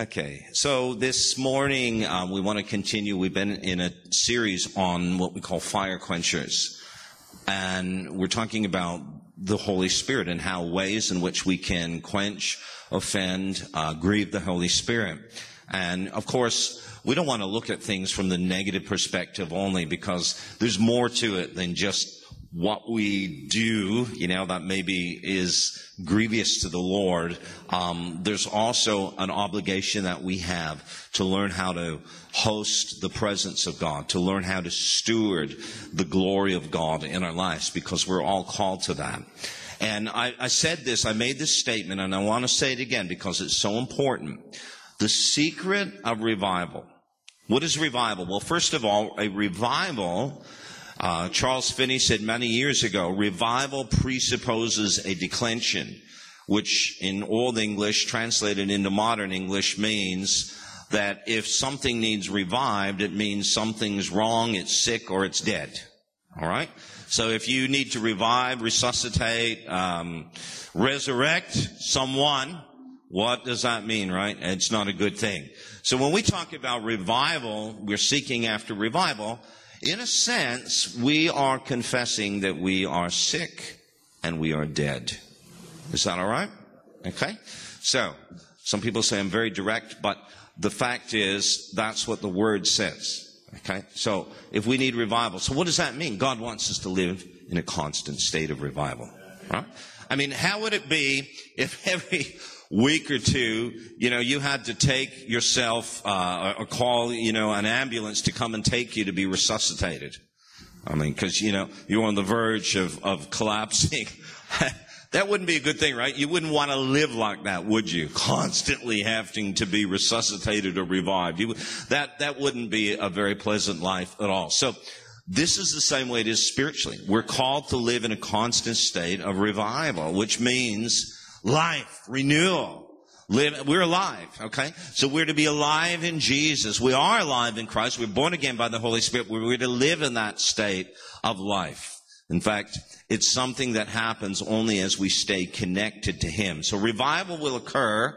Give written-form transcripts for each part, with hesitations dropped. Okay, so this morning we want to continue. We've been in a series on what we call fire quenchers, and we're talking about the Holy Spirit and how ways in which we can quench, offend, grieve the Holy Spirit. And of course, we don't want to look at things from the negative perspective only, because there's more to it than just what we do, you know, that maybe is grievous to the Lord. There's also an obligation that we have to learn how to host the presence of God, to learn how to steward the glory of God in our lives, because we're all called to that. And I said this, I made this statement, and I want to say it again because it's so important. The secret of revival. What is revival? Well, first of all, a revival... Charles Finney said many years ago, revival presupposes a declension, which in Old English translated into modern English means that if something needs revived, it means something's wrong, it's sick, or it's dead. All right? So if you need to revive, resuscitate, resurrect someone, what does that mean, right? It's not a good thing. So when we talk about revival, we're seeking after revival. In a sense, we are confessing that we are sick and we are dead. Is that all right? Okay. So, some people say I'm very direct, but the fact is that's what the Word says. Okay. So, if we need revival. So, what does that mean? God wants us to live in a constant state of revival. Right? I mean, how would it be if every week or two, you know, you had to take yourself, or call, you know, an ambulance to come and take you to be resuscitated? I mean, because, you know, you're on the verge of collapsing. That wouldn't be a good thing, right? You wouldn't want to live like that, would you? Constantly having to be resuscitated or revived. That wouldn't be a very pleasant life at all. So this is the same way it is spiritually. We're called to live in a constant state of revival, which means life, renewal. Live, we're alive, okay? So we're to be alive in Jesus. We are alive in Christ. We're born again by the Holy Spirit. We're to live in that state of life. In fact, it's something that happens only as we stay connected to Him. So revival will occur,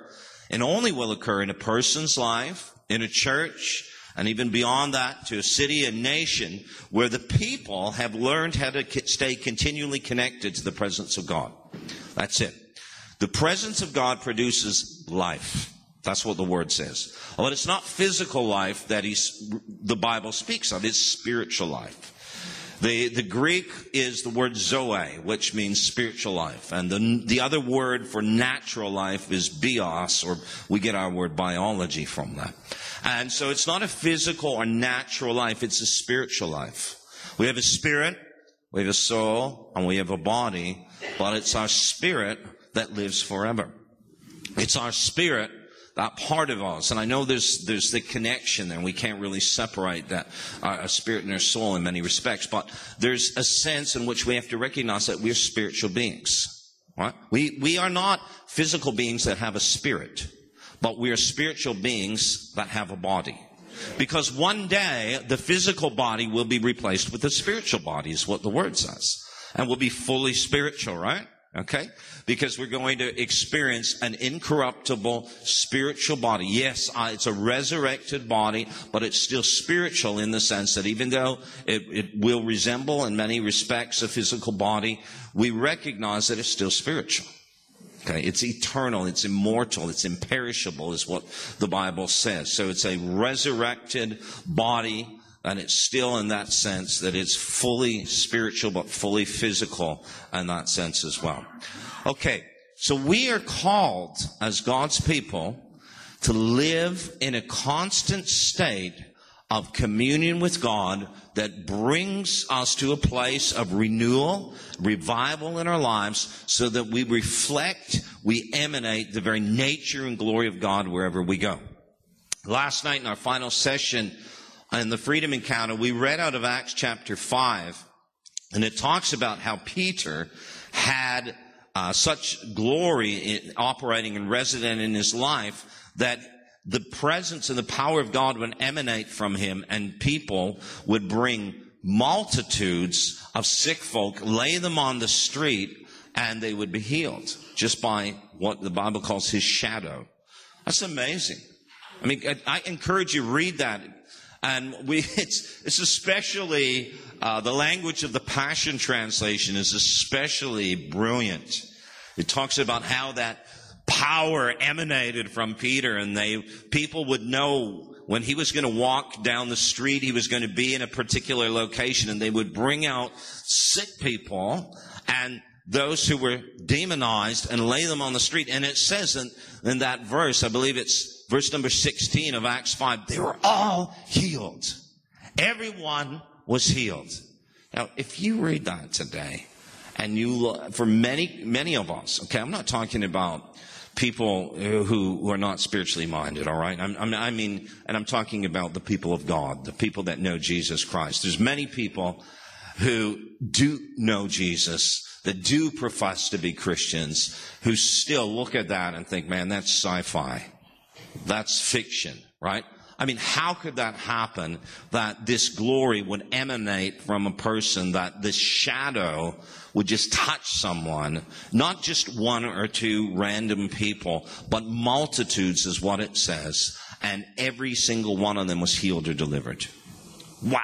and only will occur in a person's life, in a church, and even beyond that, to a city and nation where the people have learned how to stay continually connected to the presence of God. That's it. The presence of God produces life. That's what the Word says. But it's not physical life that the Bible speaks of. It's spiritual life. The Greek is the word zoe, which means spiritual life. And the other word for natural life is bios, or we get our word biology from that. And so it's not a physical or natural life. It's a spiritual life. We have a spirit, we have a soul, and we have a body. But it's our spirit that lives forever. It's our spirit, that part of us. And I know there's the connection there. We can't really separate that, our spirit and our soul in many respects. But there's a sense in which we have to recognize that we're spiritual beings. Right? We are not physical beings that have a spirit. But we are spiritual beings that have a body. Because one day, the physical body will be replaced with the spiritual body, is what the Word says. And we'll be fully spiritual, right? Okay? Because we're going to experience an incorruptible spiritual body. Yes, it's a resurrected body, but it's still spiritual in the sense that even though it will resemble in many respects a physical body, we recognize that it's still spiritual. Okay? It's eternal, it's immortal, it's imperishable is what the Bible says. So it's a resurrected body. And it's still in that sense that it's fully spiritual but fully physical in that sense as well. Okay, so we are called as God's people to live in a constant state of communion with God that brings us to a place of renewal, revival in our lives, so that we reflect, we emanate the very nature and glory of God wherever we go. Last night in our final session, in the Freedom Encounter, we read out of Acts chapter 5, and it talks about how Peter had such glory operating and resident in his life that the presence and the power of God would emanate from him, and people would bring multitudes of sick folk, lay them on the street, and they would be healed just by what the Bible calls his shadow. That's amazing. I mean, I encourage you, read that. And it's especially, the language of the Passion Translation is especially brilliant. It talks about how that power emanated from Peter, and people would know when he was going to walk down the street, he was going to be in a particular location, and they would bring out sick people and those who were demonized and lay them on the street. And it says in that verse, I believe it's verse number 16 of Acts 5, they were all healed. Everyone was healed. Now, if you read that today, and for many, many of us, okay, I'm not talking about people who are not spiritually minded, all right? I mean, and I'm talking about the people of God, the people that know Jesus Christ. There's many people who do know Jesus, that do profess to be Christians, who still look at that and think, man, that's sci-fi. That's fiction, right? I mean, how could that happen, that this glory would emanate from a person, that this shadow would just touch someone, not just one or two random people, but multitudes is what it says, and every single one of them was healed or delivered. Wow.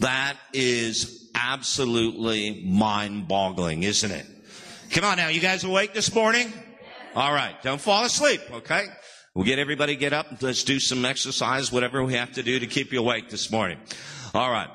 That is absolutely mind-boggling, isn't it? Come on now, you guys awake this morning? All right, don't fall asleep, okay? We'll get everybody get up. Let's do some exercise, whatever we have to do to keep you awake this morning. All right.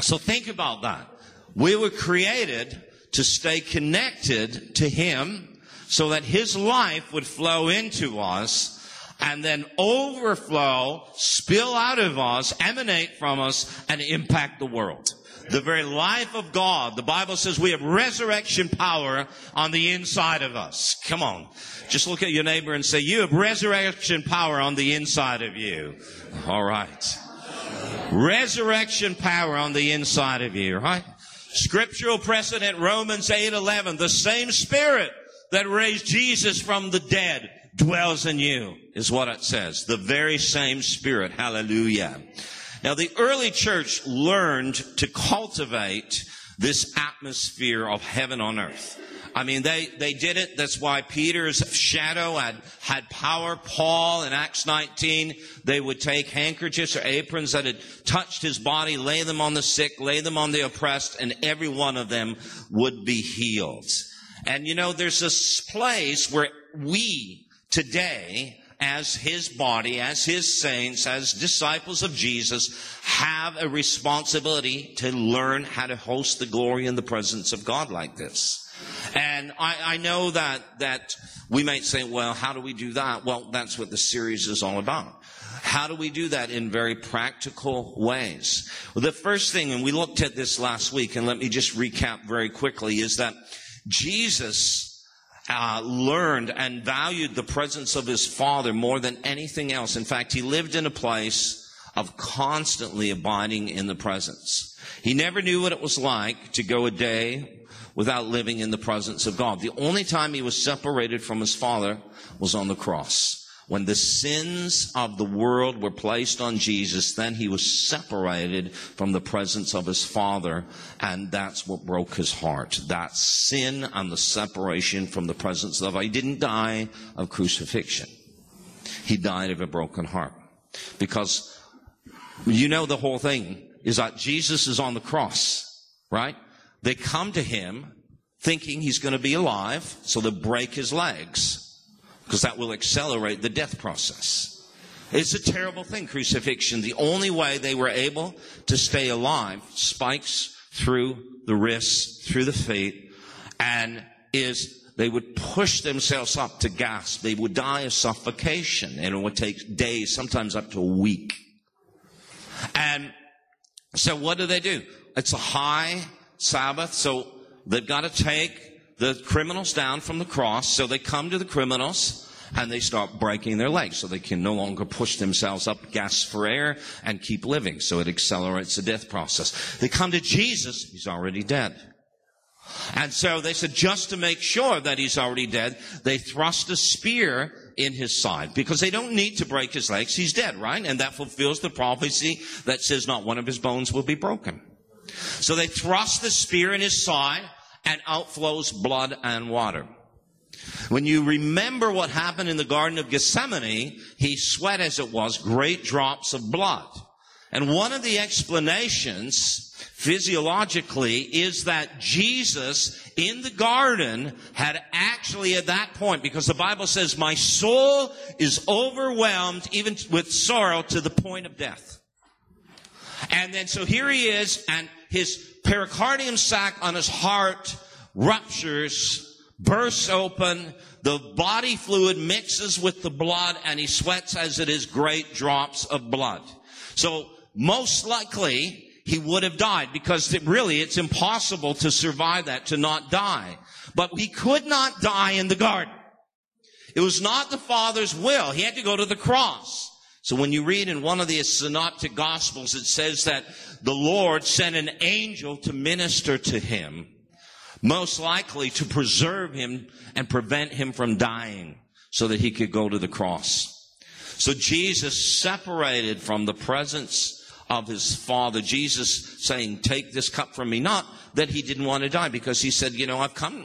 So think about that. We were created to stay connected to Him so that His life would flow into us and then overflow, spill out of us, emanate from us, and impact the world. The very life of God, the Bible says we have resurrection power on the inside of us. Come on. Just look at your neighbor and say, you have resurrection power on the inside of you. All right. Resurrection power on the inside of you, right? Scriptural precedent, Romans 8:11, the same Spirit that raised Jesus from the dead dwells in you, is what it says. The very same Spirit. Hallelujah. Now, the early church learned to cultivate this atmosphere of heaven on earth. I mean, they did it. That's why Peter's shadow had power. Paul, in Acts 19, they would take handkerchiefs or aprons that had touched his body, lay them on the sick, lay them on the oppressed, and every one of them would be healed. And, you know, there's this place where we today, as His body, as His saints, as disciples of Jesus, have a responsibility to learn how to host the glory and the presence of God like this. And I know that we might say, well, how do we do that? Well, that's what the series is all about. How do we do that in very practical ways? Well, the first thing, and we looked at this last week, and let me just recap very quickly, is that Jesus learned and valued the presence of His Father more than anything else. In fact, He lived in a place of constantly abiding in the presence. He never knew what it was like to go a day without living in the presence of God. The only time He was separated from His Father was on the cross. When the sins of the world were placed on Jesus, then He was separated from the presence of His Father, and that's what broke His heart. That sin and the separation from the presence of God. He didn't die of crucifixion. He died of a broken heart. Because, you know, the whole thing is that Jesus is on the cross, right? They come to Him thinking He's going to be alive, so they break His legs, because that will accelerate the death process. It's a terrible thing, crucifixion. The only way they were able to stay alive, spikes through the wrists, through the feet, and is they would push themselves up to gasp. They would die of suffocation, and it would take days, sometimes up to a week. And so what do? It's a high Sabbath, so they've got to take the criminals down from the cross, so they come to the criminals and they start breaking their legs so they can no longer push themselves up, gasp for air, and keep living. So it accelerates the death process. They come to Jesus, He's already dead. And so they said, just to make sure that He's already dead, they thrust a spear in His side, because they don't need to break His legs. He's dead, right? And that fulfills the prophecy that says not one of His bones will be broken. So they thrust the spear in His side, and out flows blood and water. When you remember what happened in the Garden of Gethsemane, he sweat, as it was, great drops of blood. And one of the explanations, physiologically, is that Jesus in the garden had actually at that point, because the Bible says, my soul is overwhelmed even with sorrow to the point of death. And then so here he is, and his pericardium sac on his heart ruptures, bursts open, the body fluid mixes with the blood, and he sweats, as it is, great drops of blood. So most likely he would have died, because really it's impossible to survive that, to not die. But he could not die in the garden. It was not the Father's will. He had to go to the cross. So when you read in one of the synoptic gospels, it says that the Lord sent an angel to minister to him, most likely to preserve him and prevent him from dying so that he could go to the cross. So Jesus separated from the presence of his Father. Jesus saying, take this cup from me. Not that he didn't want to die, because he said, I've come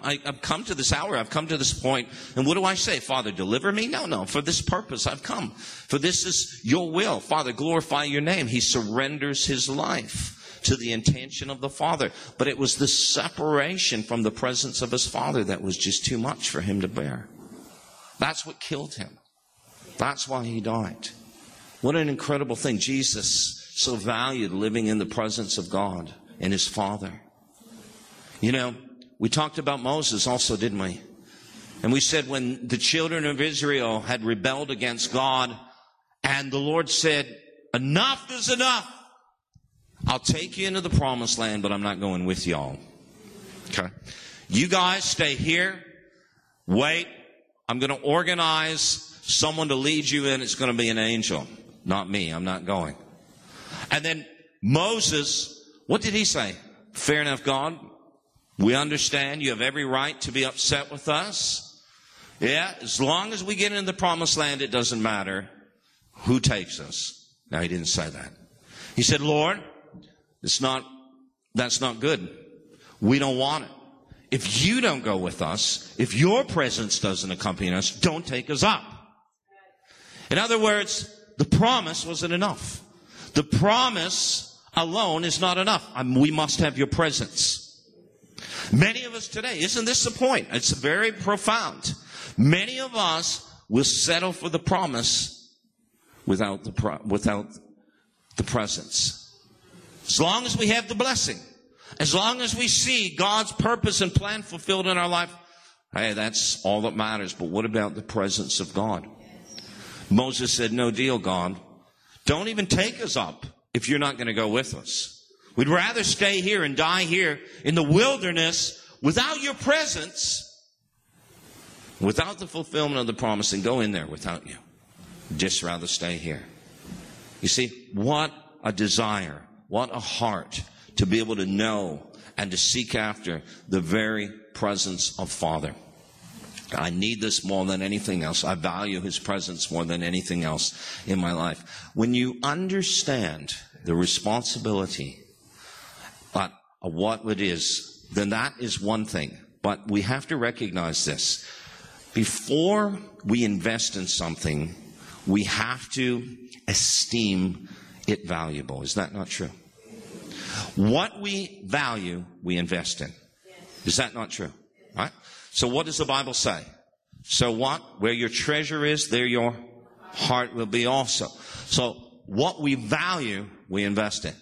to this hour. I've come to this point. And what do I say? Father, deliver me? No. For this purpose I've come. For this is your will. Father, glorify your name. He surrenders his life to the intention of the Father. But it was the separation from the presence of his Father that was just too much for him to bear. That's what killed him. That's why he died. What an incredible thing. Jesus so valued living in the presence of God and his Father. You know, we talked about Moses also, didn't we? And we said when the children of Israel had rebelled against God, and the Lord said, enough is enough. I'll take you into the promised land, but I'm not going with y'all. Okay. You guys stay here. Wait. I'm going to organize someone to lead you in. It's going to be an angel, not me. I'm not going. And then Moses, what did he say? Fair enough, God. We understand you have every right to be upset with us. Yeah, as long as we get into the promised land, it doesn't matter who takes us. Now, he didn't say that. He said, Lord, that's not good. We don't want it. If you don't go with us, if your presence doesn't accompany us, don't take us up. In other words, the promise wasn't enough. The promise alone is not enough. We must have your presence. Many of us today, isn't this the point? It's very profound. Many of us will settle for the promise without the presence. As long as we have the blessing, as long as we see God's purpose and plan fulfilled in our life, hey, that's all that matters. But what about the presence of God? Moses said, no deal, God. Don't even take us up if you're not going to go with us. We'd rather stay here and die here in the wilderness without your presence, without the fulfillment of the promise, than go in there without you. Just rather stay here. You see, what a desire, what a heart to be able to know and to seek after the very presence of Father. I need this more than anything else. I value his presence more than anything else in my life. When you understand the responsibility of what it is, then that is one thing. But we have to recognize this. Before we invest in something, we have to esteem it valuable. Is that not true? What we value, we invest in. Is that not true? Right? So what does the Bible say? So what? Where your treasure is, there your heart will be also. So what we value, we invest in.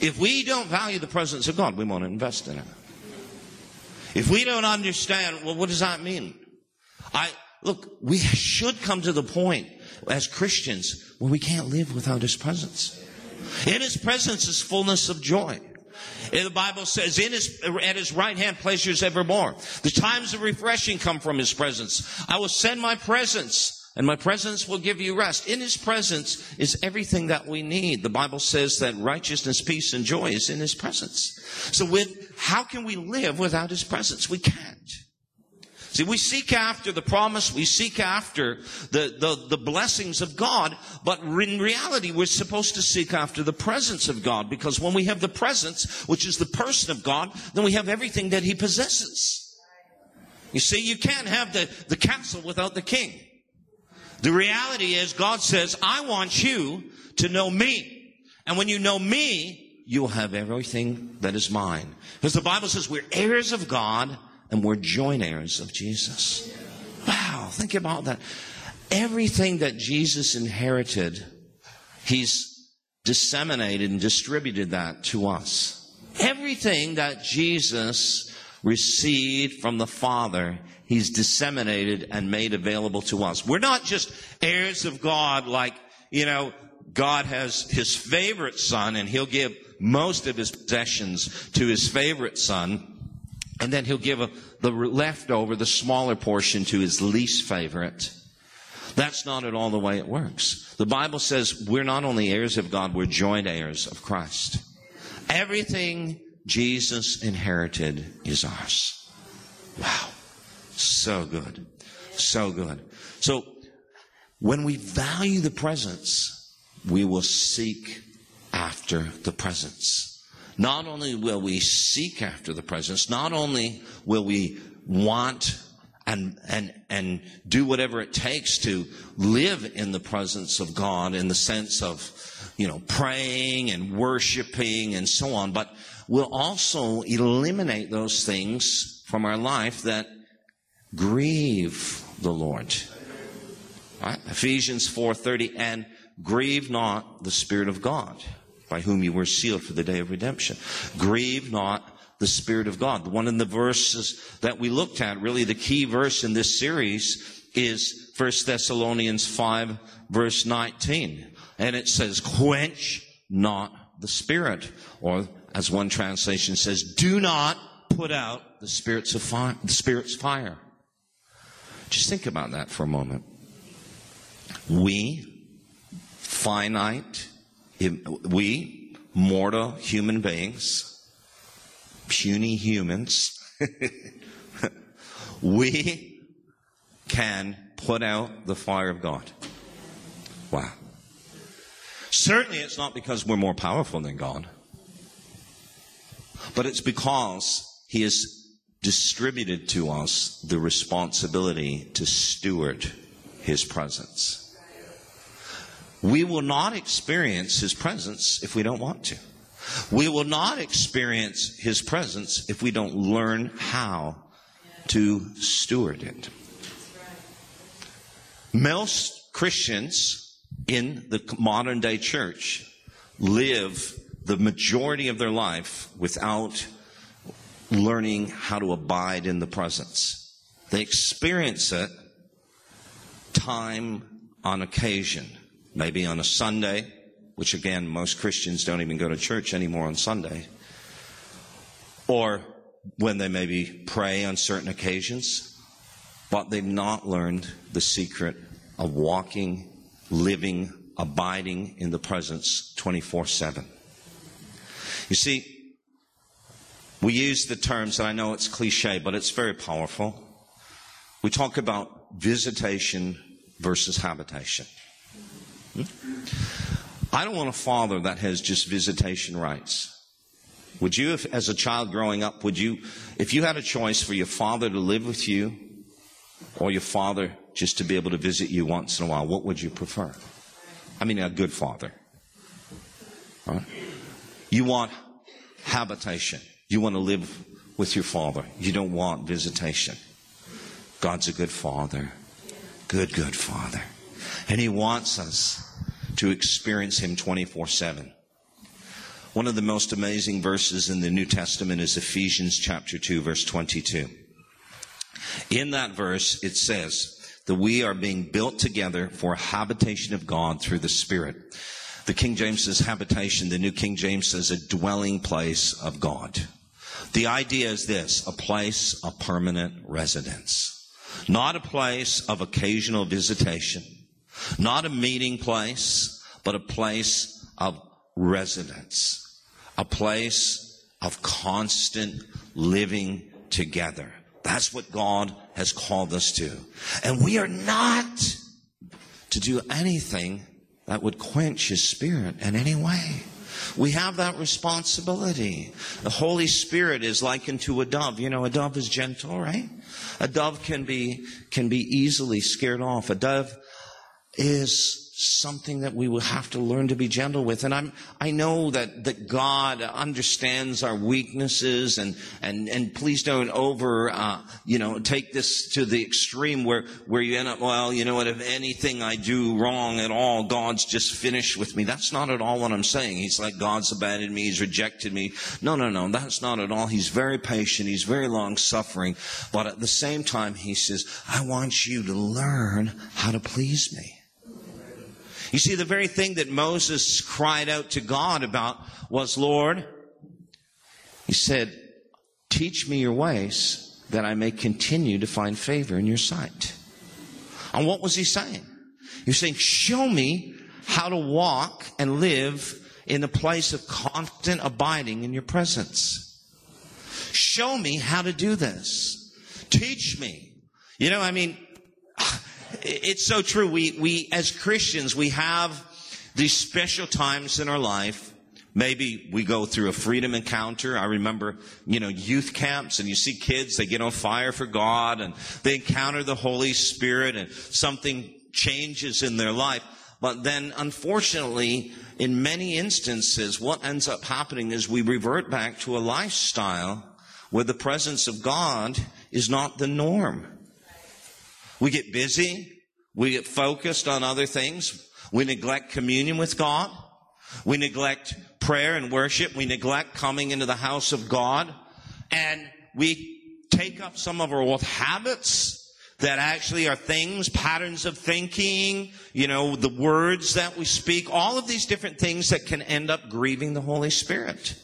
If we don't value the presence of God, we won't invest in it. If we don't understand, well, what does that mean? We should come to the point as Christians where we can't live without his presence. In his presence is fullness of joy. The Bible says, at his right hand, pleasures evermore. The times of refreshing come from his presence. I will send my presence, and my presence will give you rest. In his presence is everything that we need. The Bible says that righteousness, peace, and joy is in his presence. So how can we live without his presence? We can't. See, we seek after the promise, we seek after the blessings of God, but in reality we're supposed to seek after the presence of God, because when we have the presence, which is the person of God, then we have everything that he possesses. You see, you can't have the castle without the king. The reality is God says, I want you to know me. And when you know me, you'll have everything that is mine. Because the Bible says we're heirs of God and we're joint heirs of Jesus. Wow, think about that. Everything that Jesus inherited, he's disseminated and distributed that to us. Everything that Jesus received from the Father, he's disseminated and made available to us. We're not just heirs of God like, you know, God has his favorite son and he'll give most of his possessions to his favorite son. And then he'll give the leftover, the smaller portion to his least favorite. That's not at all the way it works. The Bible says we're not only heirs of God, we're joint heirs of Christ. Everything Jesus inherited is ours. Wow. So good. So good. So when we value the presence, we will seek after the presence. Not only will we seek after the presence, not only will we want and do whatever it takes to live in the presence of God in the sense of, you know, praying and worshiping and so on, but we'll also eliminate those things from our life that grieve the Lord. Right? Ephesians 4:30, and grieve not the Spirit of God, by whom you were sealed for the day of redemption. Grieve not the Spirit of God. The one in the verses that we looked at, really the key verse in this series, is 1 Thessalonians 5, verse 19. And it says, quench not the Spirit. Or, as one translation says, do not put out the Spirit's fire. The Spirit's fire. Just think about that for a moment. We, mortal human beings, puny humans, we can put out the fire of God. Wow. Certainly it's not because we're more powerful than God, but it's because he has distributed to us the responsibility to steward his presence. We will not experience his presence if we don't want to. We will not experience his presence if we don't learn how to steward it. Most Christians in the modern day church live the majority of their life without learning how to abide in the presence. They experience it time on occasion. Maybe on a Sunday, which again, most Christians don't even go to church anymore on Sunday. Or when they maybe pray on certain occasions. But they've not learned the secret of walking, living, abiding in the presence 24/7. You see, we use the terms, and I know it's cliche, but it's very powerful. We talk about visitation versus habitation. I don't want a father that has just visitation rights. Would you, as a child growing up, if you had a choice for your father to live with you or your father just to be able to visit you once in a while, what would you prefer? I mean, a good father. Right? You want habitation. You want to live with your father. You don't want visitation. God's a good father. Good father. And he wants us to experience him 24/7. One of the most amazing verses in the New Testament is Ephesians chapter 2, verse 22. In that verse, it says that we are being built together for a habitation of God through the Spirit. The King James says habitation. The New King James says a dwelling place of God. The idea is this, a place of permanent residence. Not a place of occasional visitation. Not a meeting place, but a place of residence. A place of constant living together. That's what God has called us to. And we are not to do anything that would quench his Spirit in any way. We have that responsibility. The Holy Spirit is likened to a dove. You know, a dove is gentle, right? A dove can be easily scared off. A dove is something that we will have to learn to be gentle with. And I know that God understands our weaknesses, and please don't take this to the extreme where you end up, well, you know what, if anything I do wrong at all, God's just finished with me. That's not at all what I'm saying. He's like, God's abandoned me, He's rejected me. No, that's not at all. He's very patient, He's very long-suffering. But at the same time, He says, I want you to learn how to please me. You see, the very thing that Moses cried out to God about was, Lord, he said, teach me your ways that I may continue to find favor in your sight. And what was he saying? He was saying, show me how to walk and live in the place of constant abiding in your presence. Show me how to do this. Teach me. You know, I mean, it's so true. We as Christians, we have these special times in our life. Maybe we go through a freedom encounter. I remember, youth camps, and you see kids, they get on fire for God, and they encounter the Holy Spirit, and something changes in their life. But then, unfortunately, in many instances, what ends up happening is we revert back to a lifestyle where the presence of God is not the norm. We get busy. We get focused on other things. We neglect communion with God. We neglect prayer and worship. We neglect coming into the house of God. And we take up some of our old habits that actually are things, patterns of thinking, the words that we speak, all of these different things that can end up grieving the Holy Spirit.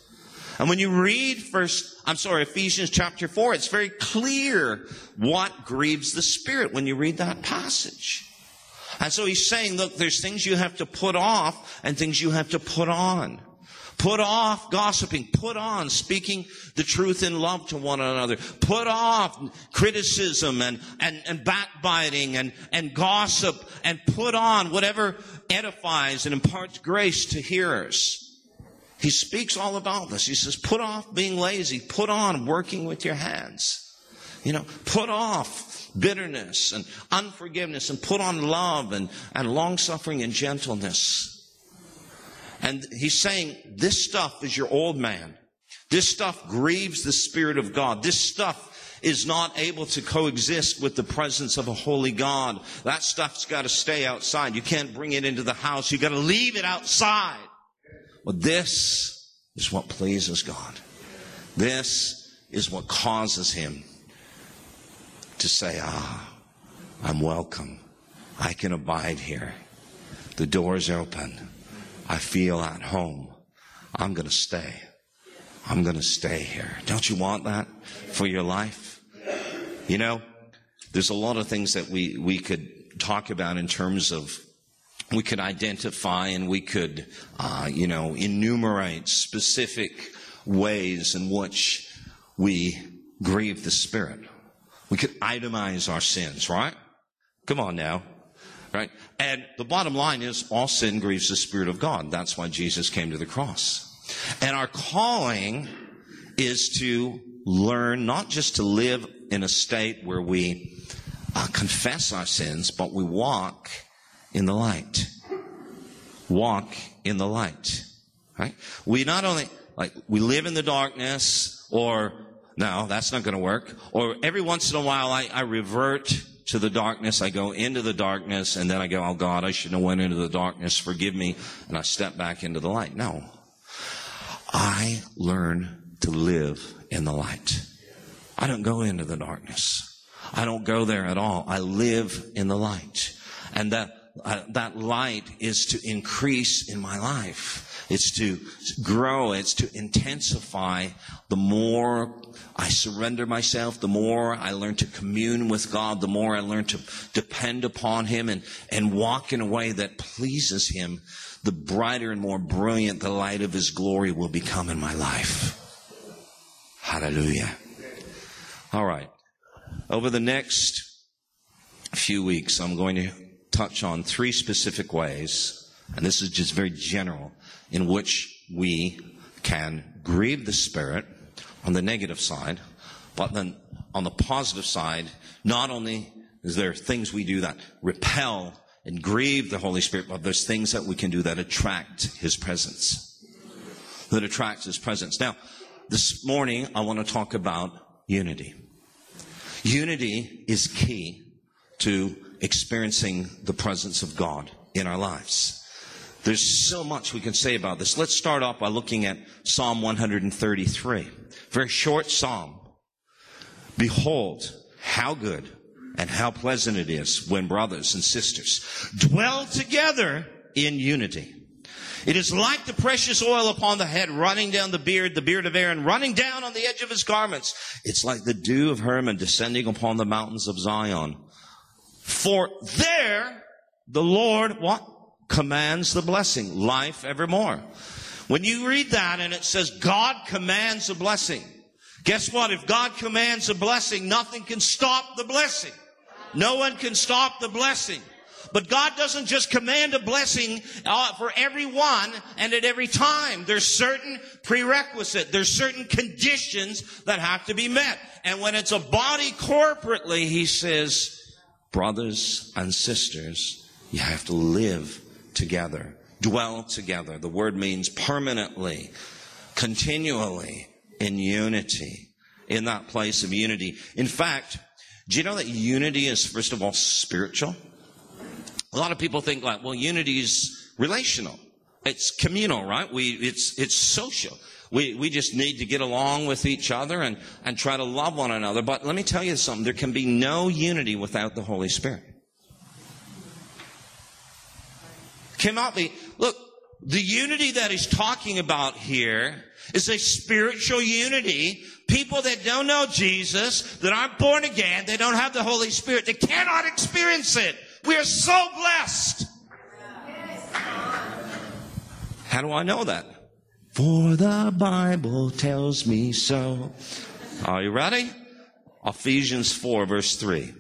And when you read Ephesians chapter 4, it's very clear what grieves the Spirit when you read that passage. And so he's saying, look, there's things you have to put off and things you have to put on. Put off gossiping. Put on speaking the truth in love to one another. Put off criticism and backbiting and gossip, and put on whatever edifies and imparts grace to hearers. He speaks all about this. He says, put off being lazy. Put on working with your hands. Put off bitterness and unforgiveness, and put on love and long-suffering and gentleness. And he's saying, this stuff is your old man. This stuff grieves the Spirit of God. This stuff is not able to coexist with the presence of a holy God. That stuff's got to stay outside. You can't bring it into the house. You've got to leave it outside. Well, this is what pleases God. This is what causes Him to say, I'm welcome. I can abide here. The door is open. I feel at home. I'm going to stay. I'm going to stay here. Don't you want that for your life? There's a lot of things that we could talk about in terms of, we could identify and we could, enumerate specific ways in which we grieve the Spirit. We could itemize our sins, right? Come on now, right? And the bottom line is, all sin grieves the Spirit of God. That's why Jesus came to the cross. And our calling is to learn not just to live in a state where we confess our sins, but we walk in the light. Walk in the light. Right? We not only, we live in the darkness, or, no, that's not going to work. Or every once in a while, I revert to the darkness. I go into the darkness, and then I go, oh God, I shouldn't have went into the darkness. Forgive me. And I step back into the light. No. I learn to live in the light. I don't go into the darkness. I don't go there at all. I live in the light. And that light is to increase in my life. It's to grow. It's to intensify. The more I surrender myself, the more I learn to commune with God, the more I learn to depend upon Him and walk in a way that pleases Him, the brighter and more brilliant the light of His glory will become in my life. Hallelujah. All right. Over the next few weeks, I'm going to touch on 3 specific ways, and this is just very general, in which we can grieve the Spirit on the negative side, but then on the positive side, not only is there things we do that repel and grieve the Holy Spirit, but there's things that we can do that attract His presence. That attracts His presence. Now, this morning, I want to talk about unity. Unity is key to experiencing the presence of God in our lives. There's so much we can say about this. Let's start off by looking at Psalm 133. Very short psalm. Behold, how good and how pleasant it is when brothers and sisters dwell together in unity. It is like the precious oil upon the head, running down the beard of Aaron, running down on the edge of his garments. It's like the dew of Hermon descending upon the mountains of Zion. For there the Lord, what? Commands the blessing, life evermore. When you read that and it says God commands a blessing, guess what? If God commands a blessing, nothing can stop the blessing. No one can stop the blessing. But God doesn't just command a blessing for everyone and at every time. There's certain prerequisite. There's certain conditions that have to be met. And when it's a body corporately, He says, brothers and sisters, you have to live together, dwell together. The word means permanently, continually, in unity, in that place of unity. In fact, do you know that unity is, first of all, spiritual? A lot of people think like, well, unity is relational. It's communal, right? It's social. We just need to get along with each other and try to love one another. But let me tell you something. There can be no unity without the Holy Spirit. Cannot be. Look, the unity that He's talking about here is a spiritual unity. People that don't know Jesus, that aren't born again, they don't have the Holy Spirit, they cannot experience it. We are so blessed. How do I know that? For the Bible tells me so. Are you ready? Ephesians 4 verse 3.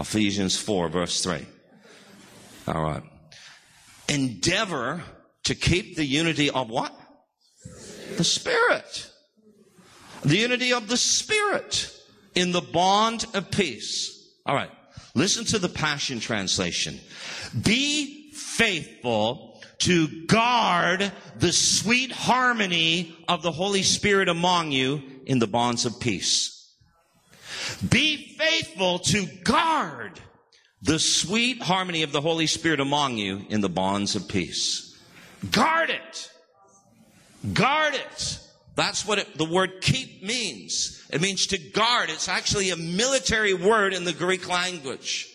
Ephesians 4 verse 3. All right. Endeavor to keep the unity of what? The Spirit. The unity of the Spirit in the bond of peace. All right. Listen to the Passion Translation. Be faithful to guard the sweet harmony of the Holy Spirit among you in the bonds of peace. Be faithful to guard the sweet harmony of the Holy Spirit among you in the bonds of peace. Guard it. Guard it. That's what the word keep means. It means to guard. It's actually a military word in the Greek language.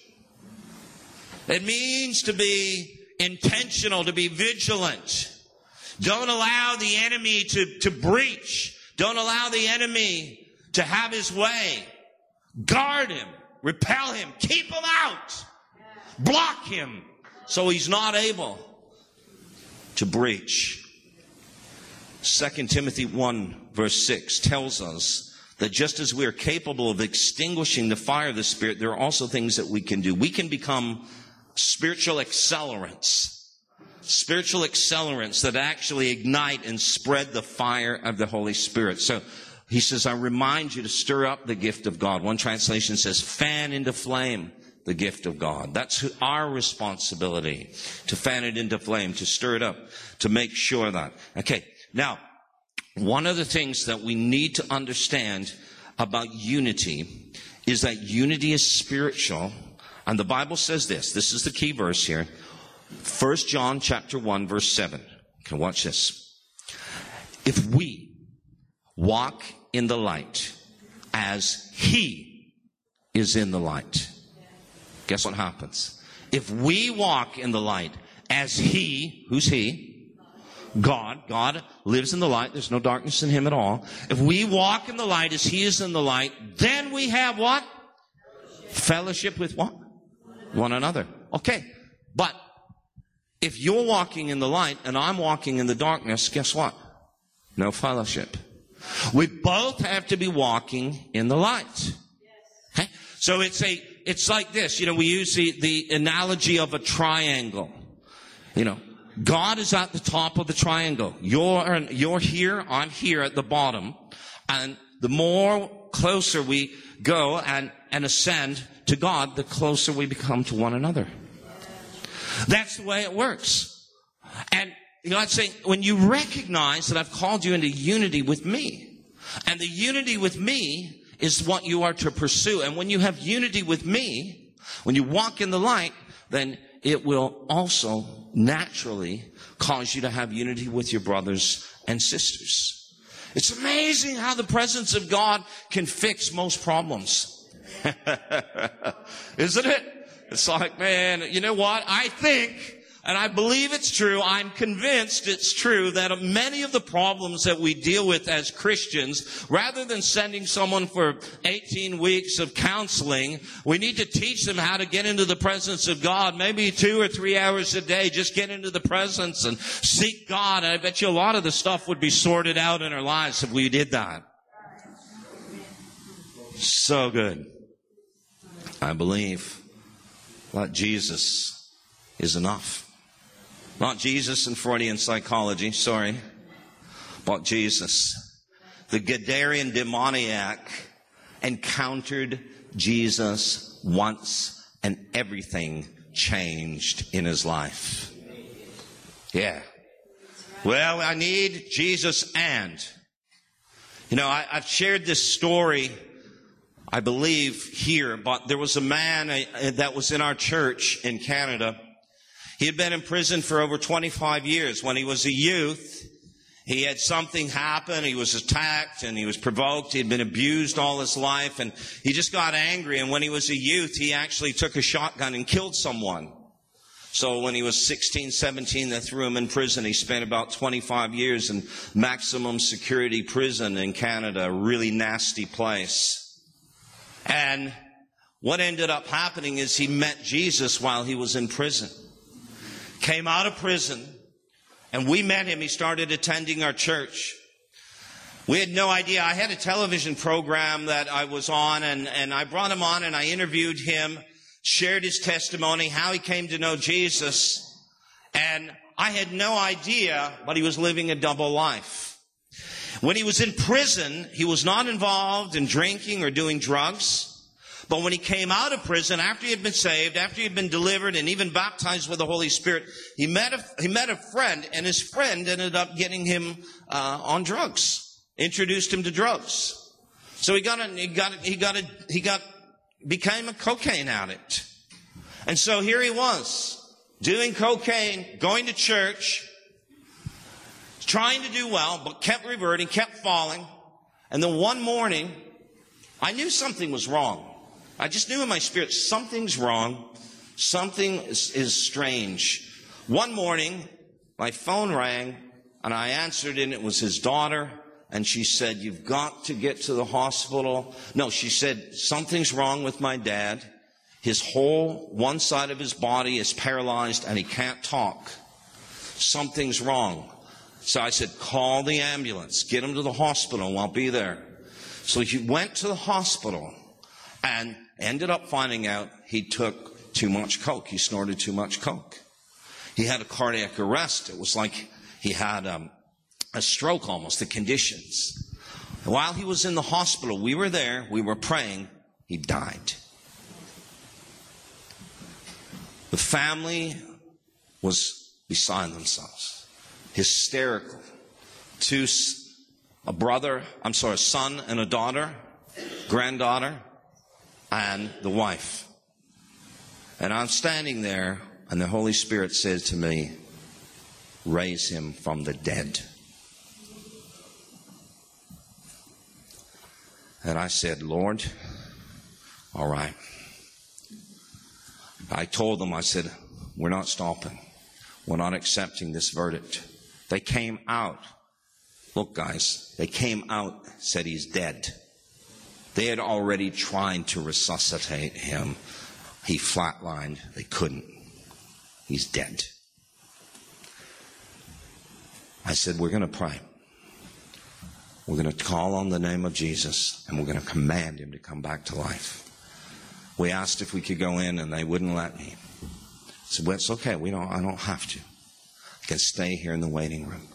It means to be intentional, to be vigilant. Don't allow the enemy to breach. Don't allow the enemy to have his way. Guard him. Repel him. Keep him out. Block him so he's not able to breach. 2 Timothy 1 verse 6 tells us that just as we are capable of extinguishing the fire of the Spirit, there are also things that we can do. We can become spiritual accelerants. Spiritual accelerants that actually ignite and spread the fire of the Holy Spirit. So he says, I remind you to stir up the gift of God. One translation says, fan into flame the gift of God. That's our responsibility, to fan it into flame, to stir it up, to make sure that. Okay. Now, one of the things that we need to understand about unity is that unity is spiritual. And the Bible says this. This is the key verse here. 1 John chapter 1, verse 7. Okay, watch this. If we walk in the light as He is in the light. Guess what happens? If we walk in the light as He, who's He? God lives in the light. There's no darkness in Him at all. If we walk in the light as He is in the light, then we have what? Fellowship with what? One another. Okay. But if you're walking in the light and I'm walking in the darkness, guess what? No fellowship. We both have to be walking in the light. Okay? So it's like this. You know, we use the analogy of a triangle. You know, God is at the top of the triangle. You're here, I'm here at the bottom. And the more closer we go and ascend to God, the closer we become to one another. That's the way it works. And God's saying, when you recognize that I've called you into unity with me, and the unity with me is what you are to pursue. And when you have unity with me, when you walk in the light, then it will also naturally cause you to have unity with your brothers and sisters. It's amazing how the presence of God can fix most problems. Isn't it? It's like, man, you know what? I think, and I believe it's true, I'm convinced it's true, that many of the problems that we deal with as Christians, rather than sending someone for 18 weeks of counseling, we need to teach them how to get into the presence of God. Maybe 2 or 3 hours a day, just get into the presence and seek God. And I bet you a lot of the stuff would be sorted out in our lives if we did that. So good. I believe that Jesus is enough. Not Jesus and Freudian psychology, sorry. But Jesus. The Gadarene demoniac encountered Jesus once and everything changed in his life. Yeah. Well, I need Jesus and. You know, I've shared this story, I believe, here, but there was a man that was in our church in Canada. He had been in prison for over 25 years. When he was a youth, he had something happen. He was attacked and he was provoked. He had been abused all his life and he just got angry. And when he was a youth, he actually took a shotgun and killed someone. So when he was 16, 17, they threw him in prison. He spent about 25 years in maximum security prison in Canada, a really nasty place. And what ended up happening is he met Jesus while he was in prison. Came out of prison, and we met him. He started attending our church. We had no idea. I had a television program that I was on, and I brought him on, and I interviewed him, shared his testimony, how he came to know Jesus. And I had no idea, but he was living a double life. When he was in prison, he was not involved in drinking or doing drugs. But when he came out of prison, after he had been saved, after he had been delivered and even baptized with the Holy Spirit, he met a friend, and his friend ended up getting him on drugs, introduced him to drugs. So he became a cocaine addict. And so here he was, doing cocaine, going to church, trying to do well, but kept reverting, kept falling. And then one morning, I knew something was wrong. I just knew in my spirit, something's wrong. Something is strange. One morning, my phone rang, and I answered, and it was his daughter. And she said, you've got to get to the hospital. No, she said, something's wrong with my dad. His whole one side of his body is paralyzed, and he can't talk. Something's wrong. So I said, call the ambulance, get him to the hospital, and I'll be there. So he went to the hospital and ended up finding out he took too much coke. He snorted too much coke. He had a cardiac arrest. It was like he had a stroke almost, the conditions. While he was in the hospital, we were there, we were praying, he died. The family was beside themselves. Hysterical. A son and a daughter, granddaughter, and the wife. And I'm standing there, and the Holy Spirit says to me, raise him from the dead. And I said, Lord, all right. I told them, I said, we're not stopping. We're not accepting this verdict. They came out. Look, guys, they came out, said he's dead. They had already tried to resuscitate him. He flatlined. They couldn't. He's dead. I said, we're going to pray. We're going to call on the name of Jesus, and we're going to command him to come back to life. We asked if we could go in, and they wouldn't let me. I said, well, it's okay. I don't have to. can stay here in the waiting room.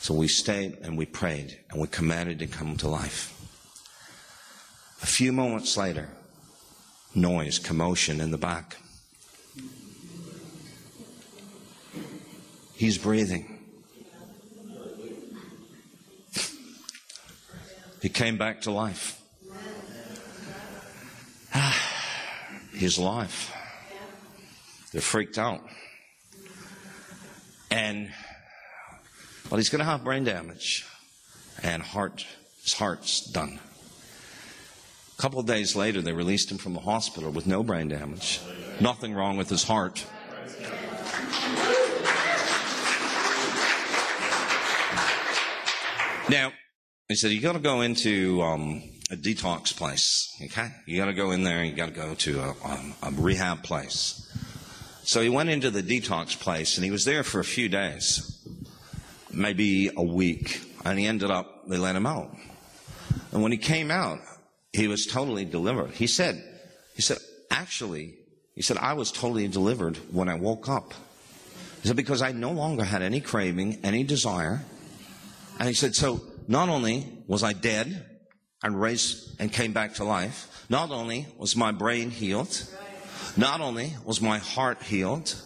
So we stayed and we prayed and we commanded it to come to life. A few moments later, noise, commotion in the back. He's breathing. He came back to life. He's alive. They're freaked out. And, well, he's going to have brain damage and his heart's done. A couple of days later, they released him from the hospital with no brain damage. Nothing wrong with his heart. Now, he said, you got to go into a detox place, okay? You got to go in there and you got to go to a rehab place. So he went into the detox place, and he was there for a few days, maybe a week, and he ended up, they let him out. And when he came out, he was totally delivered. He said, I was totally delivered when I woke up. He said, because I no longer had any craving, any desire. And he said, so not only was I dead and raised and came back to life, not only was my brain healed, not only was my heart healed,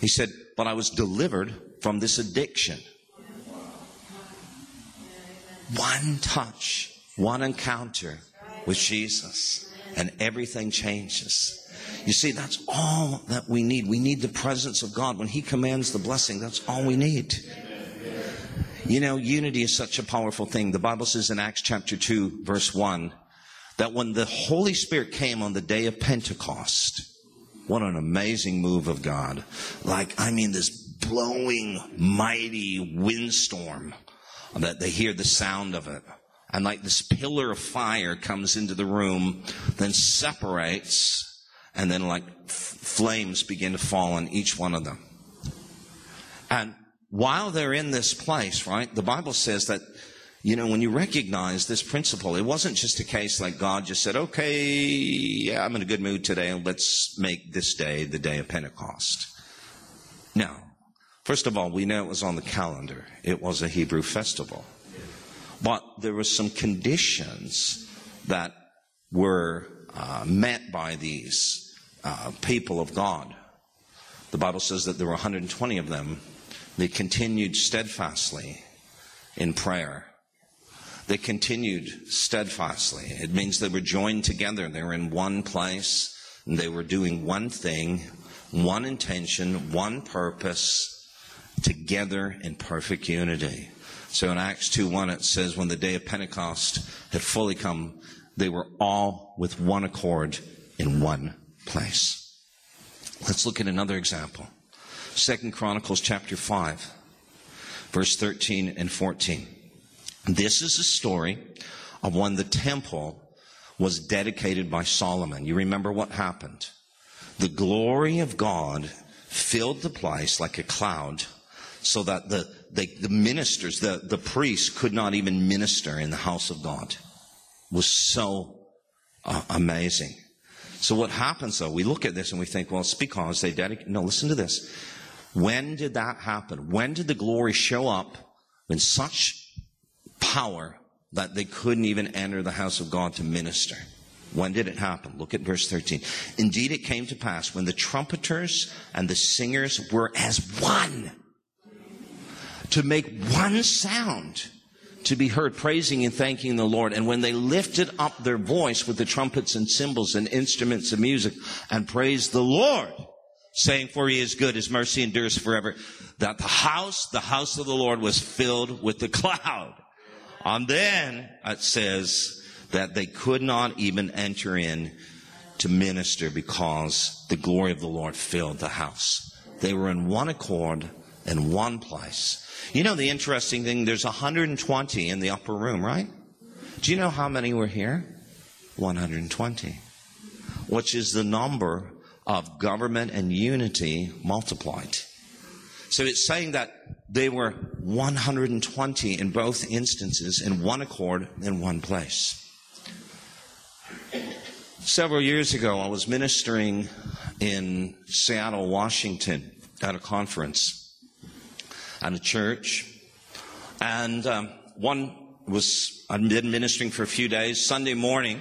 he said, but I was delivered from this addiction. One touch, one encounter with Jesus, and everything changes. You see, that's all that we need. We need the presence of God. When He commands the blessing, that's all we need. You know, unity is such a powerful thing. The Bible says in Acts chapter 2, verse 1, that when the Holy Spirit came on the day of Pentecost, what an amazing move of God. Like, I mean, this blowing, mighty windstorm that they hear the sound of it. And like this pillar of fire comes into the room, then separates, and then like flames begin to fall on each one of them. And while they're in this place, right, the Bible says that, you know, when you recognize this principle, it wasn't just a case like God just said, okay, yeah, I'm in a good mood today, let's make this day the day of Pentecost. No. First of all, we know it was on the calendar. It was a Hebrew festival. But there were some conditions that were met by these people of God. The Bible says that there were 120 of them. They continued steadfastly in prayer. They continued steadfastly. It means they were joined together. They were in one place, and they were doing one thing, one intention, one purpose, together in perfect unity. So in Acts 2:1 it says, when the day of Pentecost had fully come, they were all with one accord in one place. Let's look at another example. 2 Chronicles chapter 5, verse 13 and 14. This is a story of when the temple was dedicated by Solomon. You remember what happened. The glory of God filled the place like a cloud, so that the ministers, the priests could not even minister in the house of God. It was so amazing. So what happens though, we look at this and we think, well, it's because they dedicate. No, listen to this. When did that happen? When did the glory show up in such power that they couldn't even enter the house of God to minister? When did it happen? Look at verse 13. Indeed, it came to pass when the trumpeters and the singers were as one, to make one sound to be heard, praising and thanking the Lord. And when they lifted up their voice with the trumpets and cymbals and instruments of music and praised the Lord, saying, for He is good, His mercy endures forever, that the house of the Lord was filled with the cloud. And then it says that they could not even enter in to minister because the glory of the Lord filled the house. They were in one accord in one place. You know, the interesting thing, there's 120 in the upper room, right? Do you know how many were here? 120, which is the number of government and unity multiplied. So it's saying that they were 120 in both instances, in one accord, in one place. Several years ago, I was ministering in Seattle, Washington, at a conference. and a church. And I'd been ministering for a few days. Sunday morning,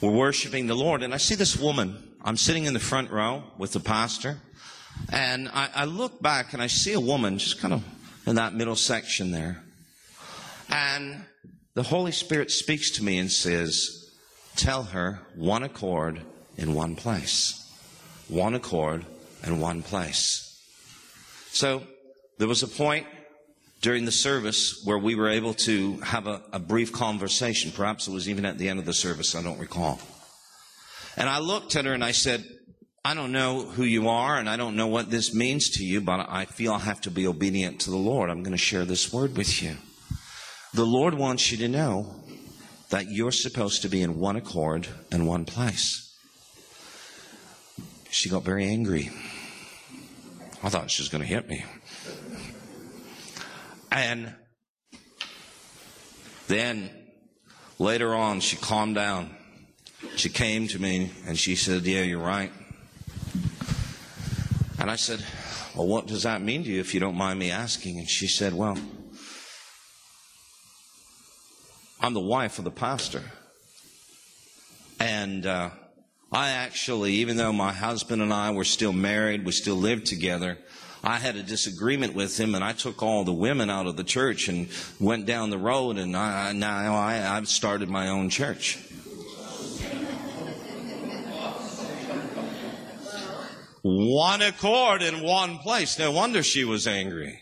we're worshiping the Lord, and I see this woman. I'm sitting in the front row with the pastor, and I look back and I see a woman just kind of in that middle section there. And the Holy Spirit speaks to me and says, tell her one accord in one place. One accord in one place. So there was a point during the service where we were able to have a brief conversation. Perhaps it was even at the end of the service. I don't recall. And I looked at her and I said, I don't know who you are and I don't know what this means to you, but I feel I have to be obedient to the Lord. I'm going to share this word with you. The Lord wants you to know that you're supposed to be in one accord and one place. She got very angry. I thought she was going to hit me. And then later on, she calmed down. She came to me and she said, yeah, you're right. And I said, well, what does that mean to you, if you don't mind me asking? And she said, well, I'm the wife of the pastor. And I actually, even though my husband and I were still married, we still lived together, I had a disagreement with him, and I took all the women out of the church and went down the road, and I've started my own church. One accord in one place. No wonder she was angry.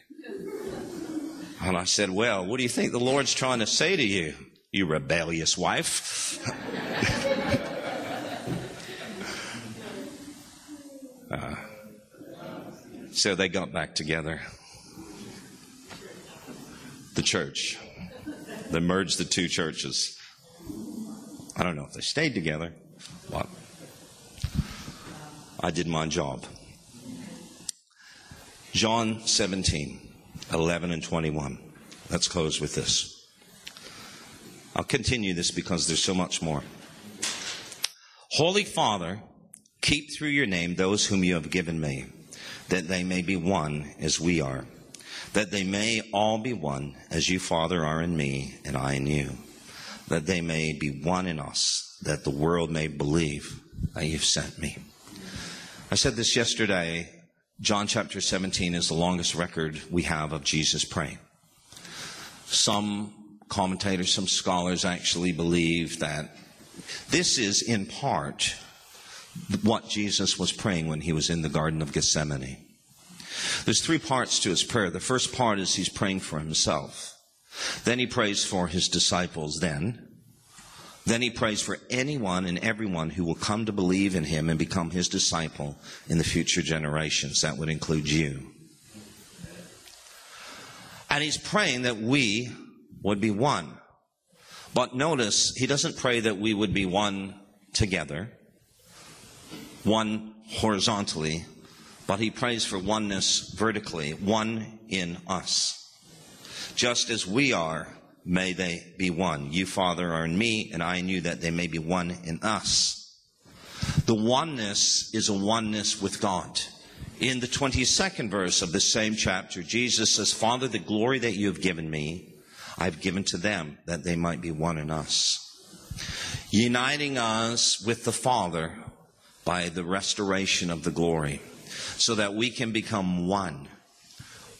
And I said, well, what do you think the Lord's trying to say to you, you rebellious wife? So they got back together. The church. They merged the two churches. I don't know if they stayed together, but I did my job. John 17, 11 and 21. Let's close with this. I'll continue this because there's so much more. Holy Father, keep through your name those whom you have given me, that they may be one as we are, that they may all be one as you, Father, are in me and I in you, that they may be one in us, that the world may believe that you've sent me. I said this yesterday, John chapter 17 is the longest record we have of Jesus praying. Some commentators, some scholars actually believe that this is in part what Jesus was praying when he was in the Garden of Gethsemane. There's three parts to his prayer. The first part is he's praying for himself. Then he prays for his disciples then. Then he prays for anyone and everyone who will come to believe in him and become his disciple in the future generations. That would include you. And he's praying that we would be one. But notice, he doesn't pray that we would be one together, one horizontally, but he prays for oneness vertically, one in us. Just as we are, may they be one. You, Father, are in me, and I in you, that they may be one in us. The oneness is a oneness with God. In the 22nd verse of the same chapter, Jesus says, Father, the glory that you have given me, I've given to them, that they might be one in us. Uniting us with the Father by the restoration of the glory, so that we can become one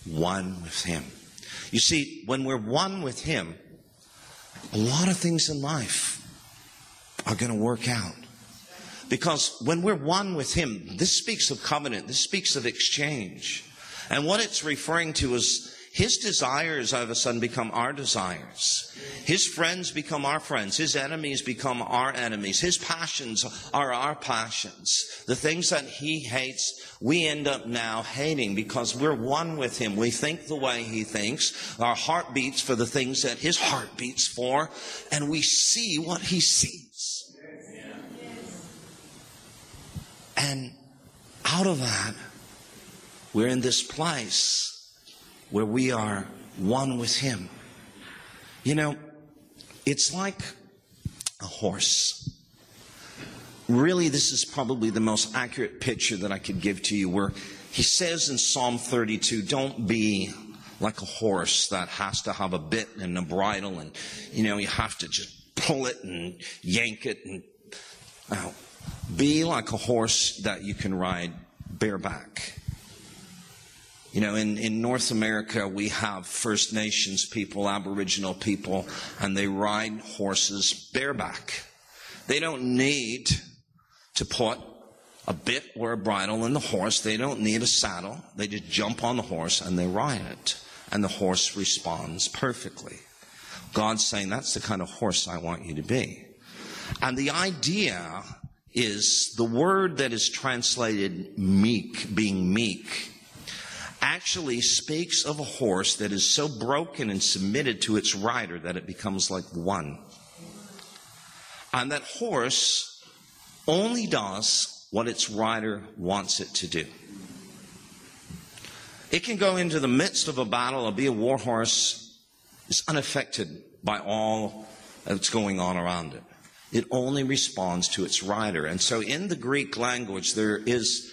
with him. You see, when we're one with him, a lot of things in life are going to work out. Because when we're one with him, this speaks of covenant, this speaks of exchange. And what it's referring to is his desires all of a sudden become our desires. His friends become our friends. His enemies become our enemies. His passions are our passions. The things that he hates, we end up now hating because we're one with him. We think the way he thinks. Our heart beats for the things that his heart beats for. And we see what he sees. And out of that, we're in this place where we are one with him. You know, it's like a horse. Really, this is probably the most accurate picture that I could give to you, where He says in Psalm 32, don't be like a horse that has to have a bit and a bridle and, you know, you have to just pull it and yank it. And be like a horse that you can ride bareback. You know, in North America, we have First Nations people, Aboriginal people, and they ride horses bareback. They don't need to put a bit or a bridle in the horse. They don't need a saddle. They just jump on the horse and they ride it. And the horse responds perfectly. God's saying, that's the kind of horse I want you to be. And the idea is the word that is translated meek, being meek, actually speaks of a horse that is so broken and submitted to its rider that it becomes like one. And that horse only does what its rider wants it to do. It can go into the midst of a battle or be a war horse. It's unaffected by all that's going on around it. It only responds to its rider. And so in the Greek language, there is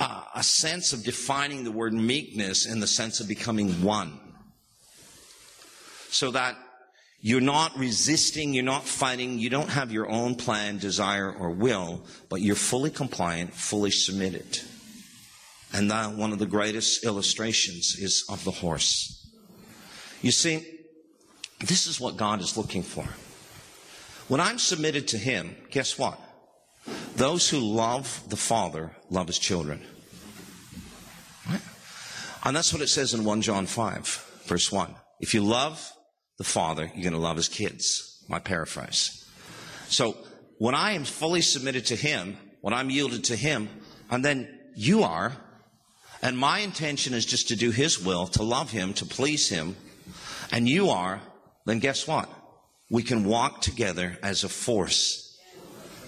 a sense of defining the word meekness in the sense of becoming one. So that you're not resisting, you're not fighting, you don't have your own plan, desire, or will, but you're fully compliant, fully submitted. And that one of the greatest illustrations is of the horse. You see, this is what God is looking for. When I'm submitted to Him, guess what? Those who love the Father love His children. Right? And that's what it says in 1 John 5, verse 1. If you love the Father, you're going to love His kids. My paraphrase. So when I am fully submitted to Him, when I'm yielded to Him, and then you are, and my intention is just to do His will, to love Him, to please Him, and you are, then guess what? We can walk together as a force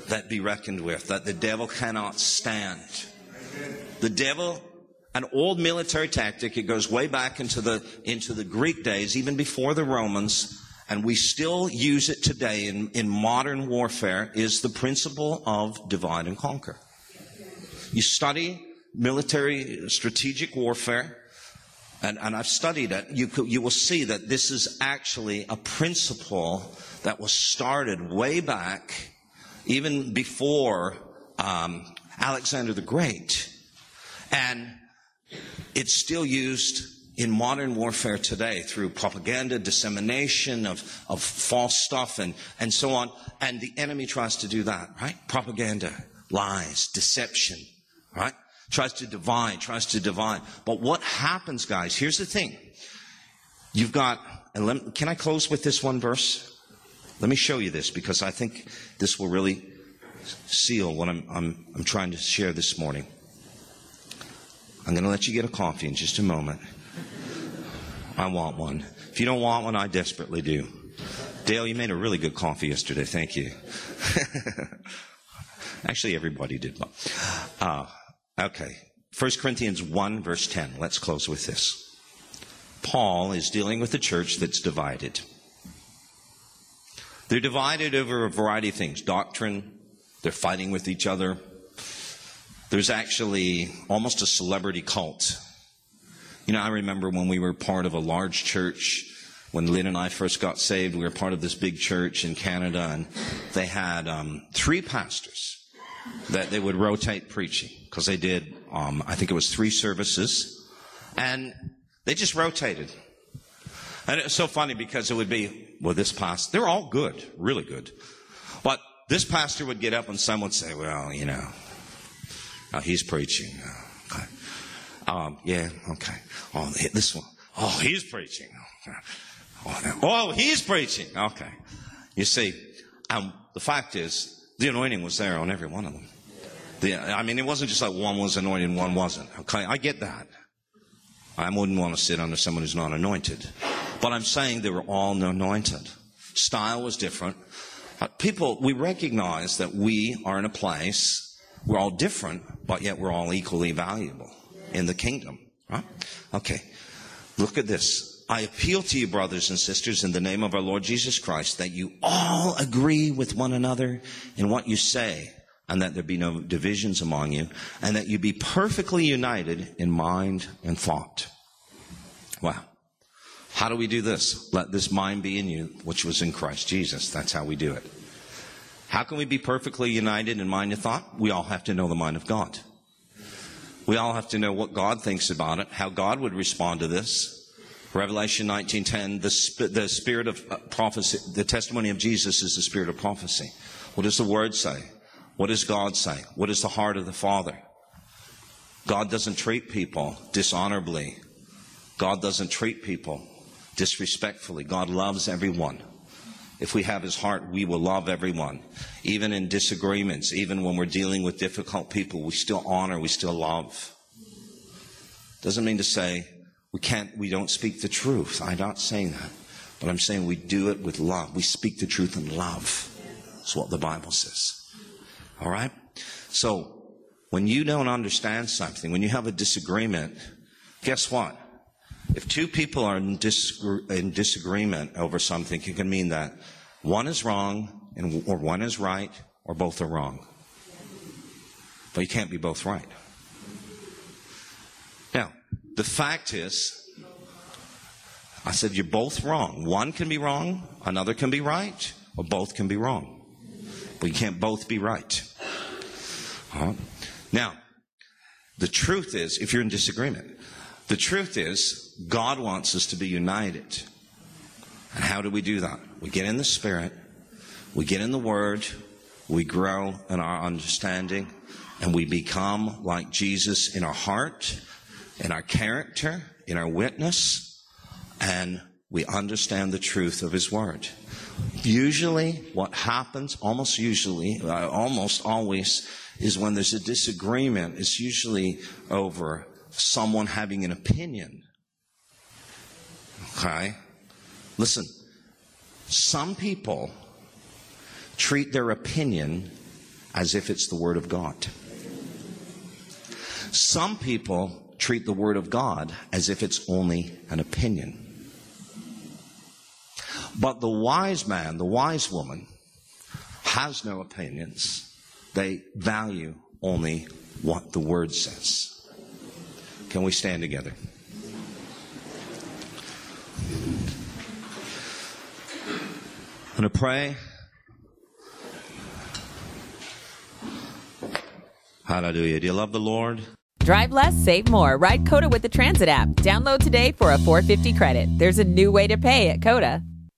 that be reckoned with, that the devil cannot stand. The devil, an old military tactic, it goes way back into the Greek days, even before the Romans, and we still use it today in modern warfare, is the principle of divide and conquer. You study military strategic warfare, and I've studied it, you will see that this is actually a principle that was started way back, even before Alexander the Great. And it's still used in modern warfare today through propaganda, dissemination of false stuff and so on. And the enemy tries to do that, right? Propaganda, lies, deception, right? Tries to divide. But what happens, guys, here's the thing. You've got, and can I close with this one verse? Let me show you this, because I think this will really seal what I'm trying to share this morning. I'm going to let you get a coffee in just a moment. I want one. If you don't want one, I desperately do. Dale, you made a really good coffee yesterday. Thank you. Actually, everybody did. Okay. 1 Corinthians 1, verse 10. Let's close with this. Paul is dealing with a church that's divided. They're divided over a variety of things. Doctrine, they're fighting with each other. There's actually almost a celebrity cult. You know, I remember when we were part of a large church, when Lynn and I first got saved, we were part of this big church in Canada, and they had three pastors that they would rotate preaching, because they did, I think it was 3 services, and they just rotated. And it was so funny because it would be, well, this pastor, they're all good, really good. But this pastor would get up and someone would say, well, you know, he's preaching. Okay. Yeah, okay. Oh, this one. Oh, he's preaching. Okay. Oh, he's preaching. Okay. You see, the fact is, the anointing was there on every one of them. It wasn't just like one was anointed and one wasn't. Okay, I get that. I wouldn't want to sit under someone who's not anointed. But I'm saying they were all anointed. Style was different. People, we recognize that we are in a place, we're all different, but yet we're all equally valuable in the kingdom. Right? Okay, look at this. I appeal to you, brothers and sisters, in the name of our Lord Jesus Christ, that you all agree with one another in what you say, and that there be no divisions among you, and that you be perfectly united in mind and thought. Wow. How do we do this? Let this mind be in you, which was in Christ Jesus. That's how we do it. How can we be perfectly united in mind and thought? We all have to know the mind of God. We all have to know what God thinks about it, how God would respond to this. Revelation 19:10, the spirit of prophecy, the testimony of Jesus is the spirit of prophecy. What does the Word say? What does God say? What is the heart of the Father? God doesn't treat people dishonorably. God doesn't treat people disrespectfully. God loves everyone. If we have His heart, we will love everyone. Even in disagreements, even when we're dealing with difficult people, we still honor, we still love. Doesn't mean to say we don't speak the truth. I'm not saying that. But I'm saying we do it with love. We speak the truth in love. That's what the Bible says. All right? So, when you don't understand something, when you have a disagreement, guess what? If two people are in disagreement over something, it can mean that one is wrong, or one is right, or both are wrong. But you can't be both right. Now, the fact is, I said you're both wrong. One can be wrong, another can be right, or both can be wrong. But you can't both be right. All right. Now, the truth is, if you're in disagreement, the truth is God wants us to be united. And how do we do that? We get in the Spirit, we get in the Word, we grow in our understanding, and we become like Jesus in our heart, in our character, in our witness, and we understand the truth of His Word. Usually what happens, almost always, is when there's a disagreement, it's usually over someone having an opinion. Okay? Listen, some people treat their opinion as if it's the Word of God. Some people treat the Word of God as if it's only an opinion. But the wise man, the wise woman, has no opinions. They value only what the Word says. Can we stand together? I'm going to pray. Hallelujah. Do you love the Lord? Drive less, save more. Ride Coda with the Transit app. Download today for a $4.50 credit. There's a new way to pay at Coda.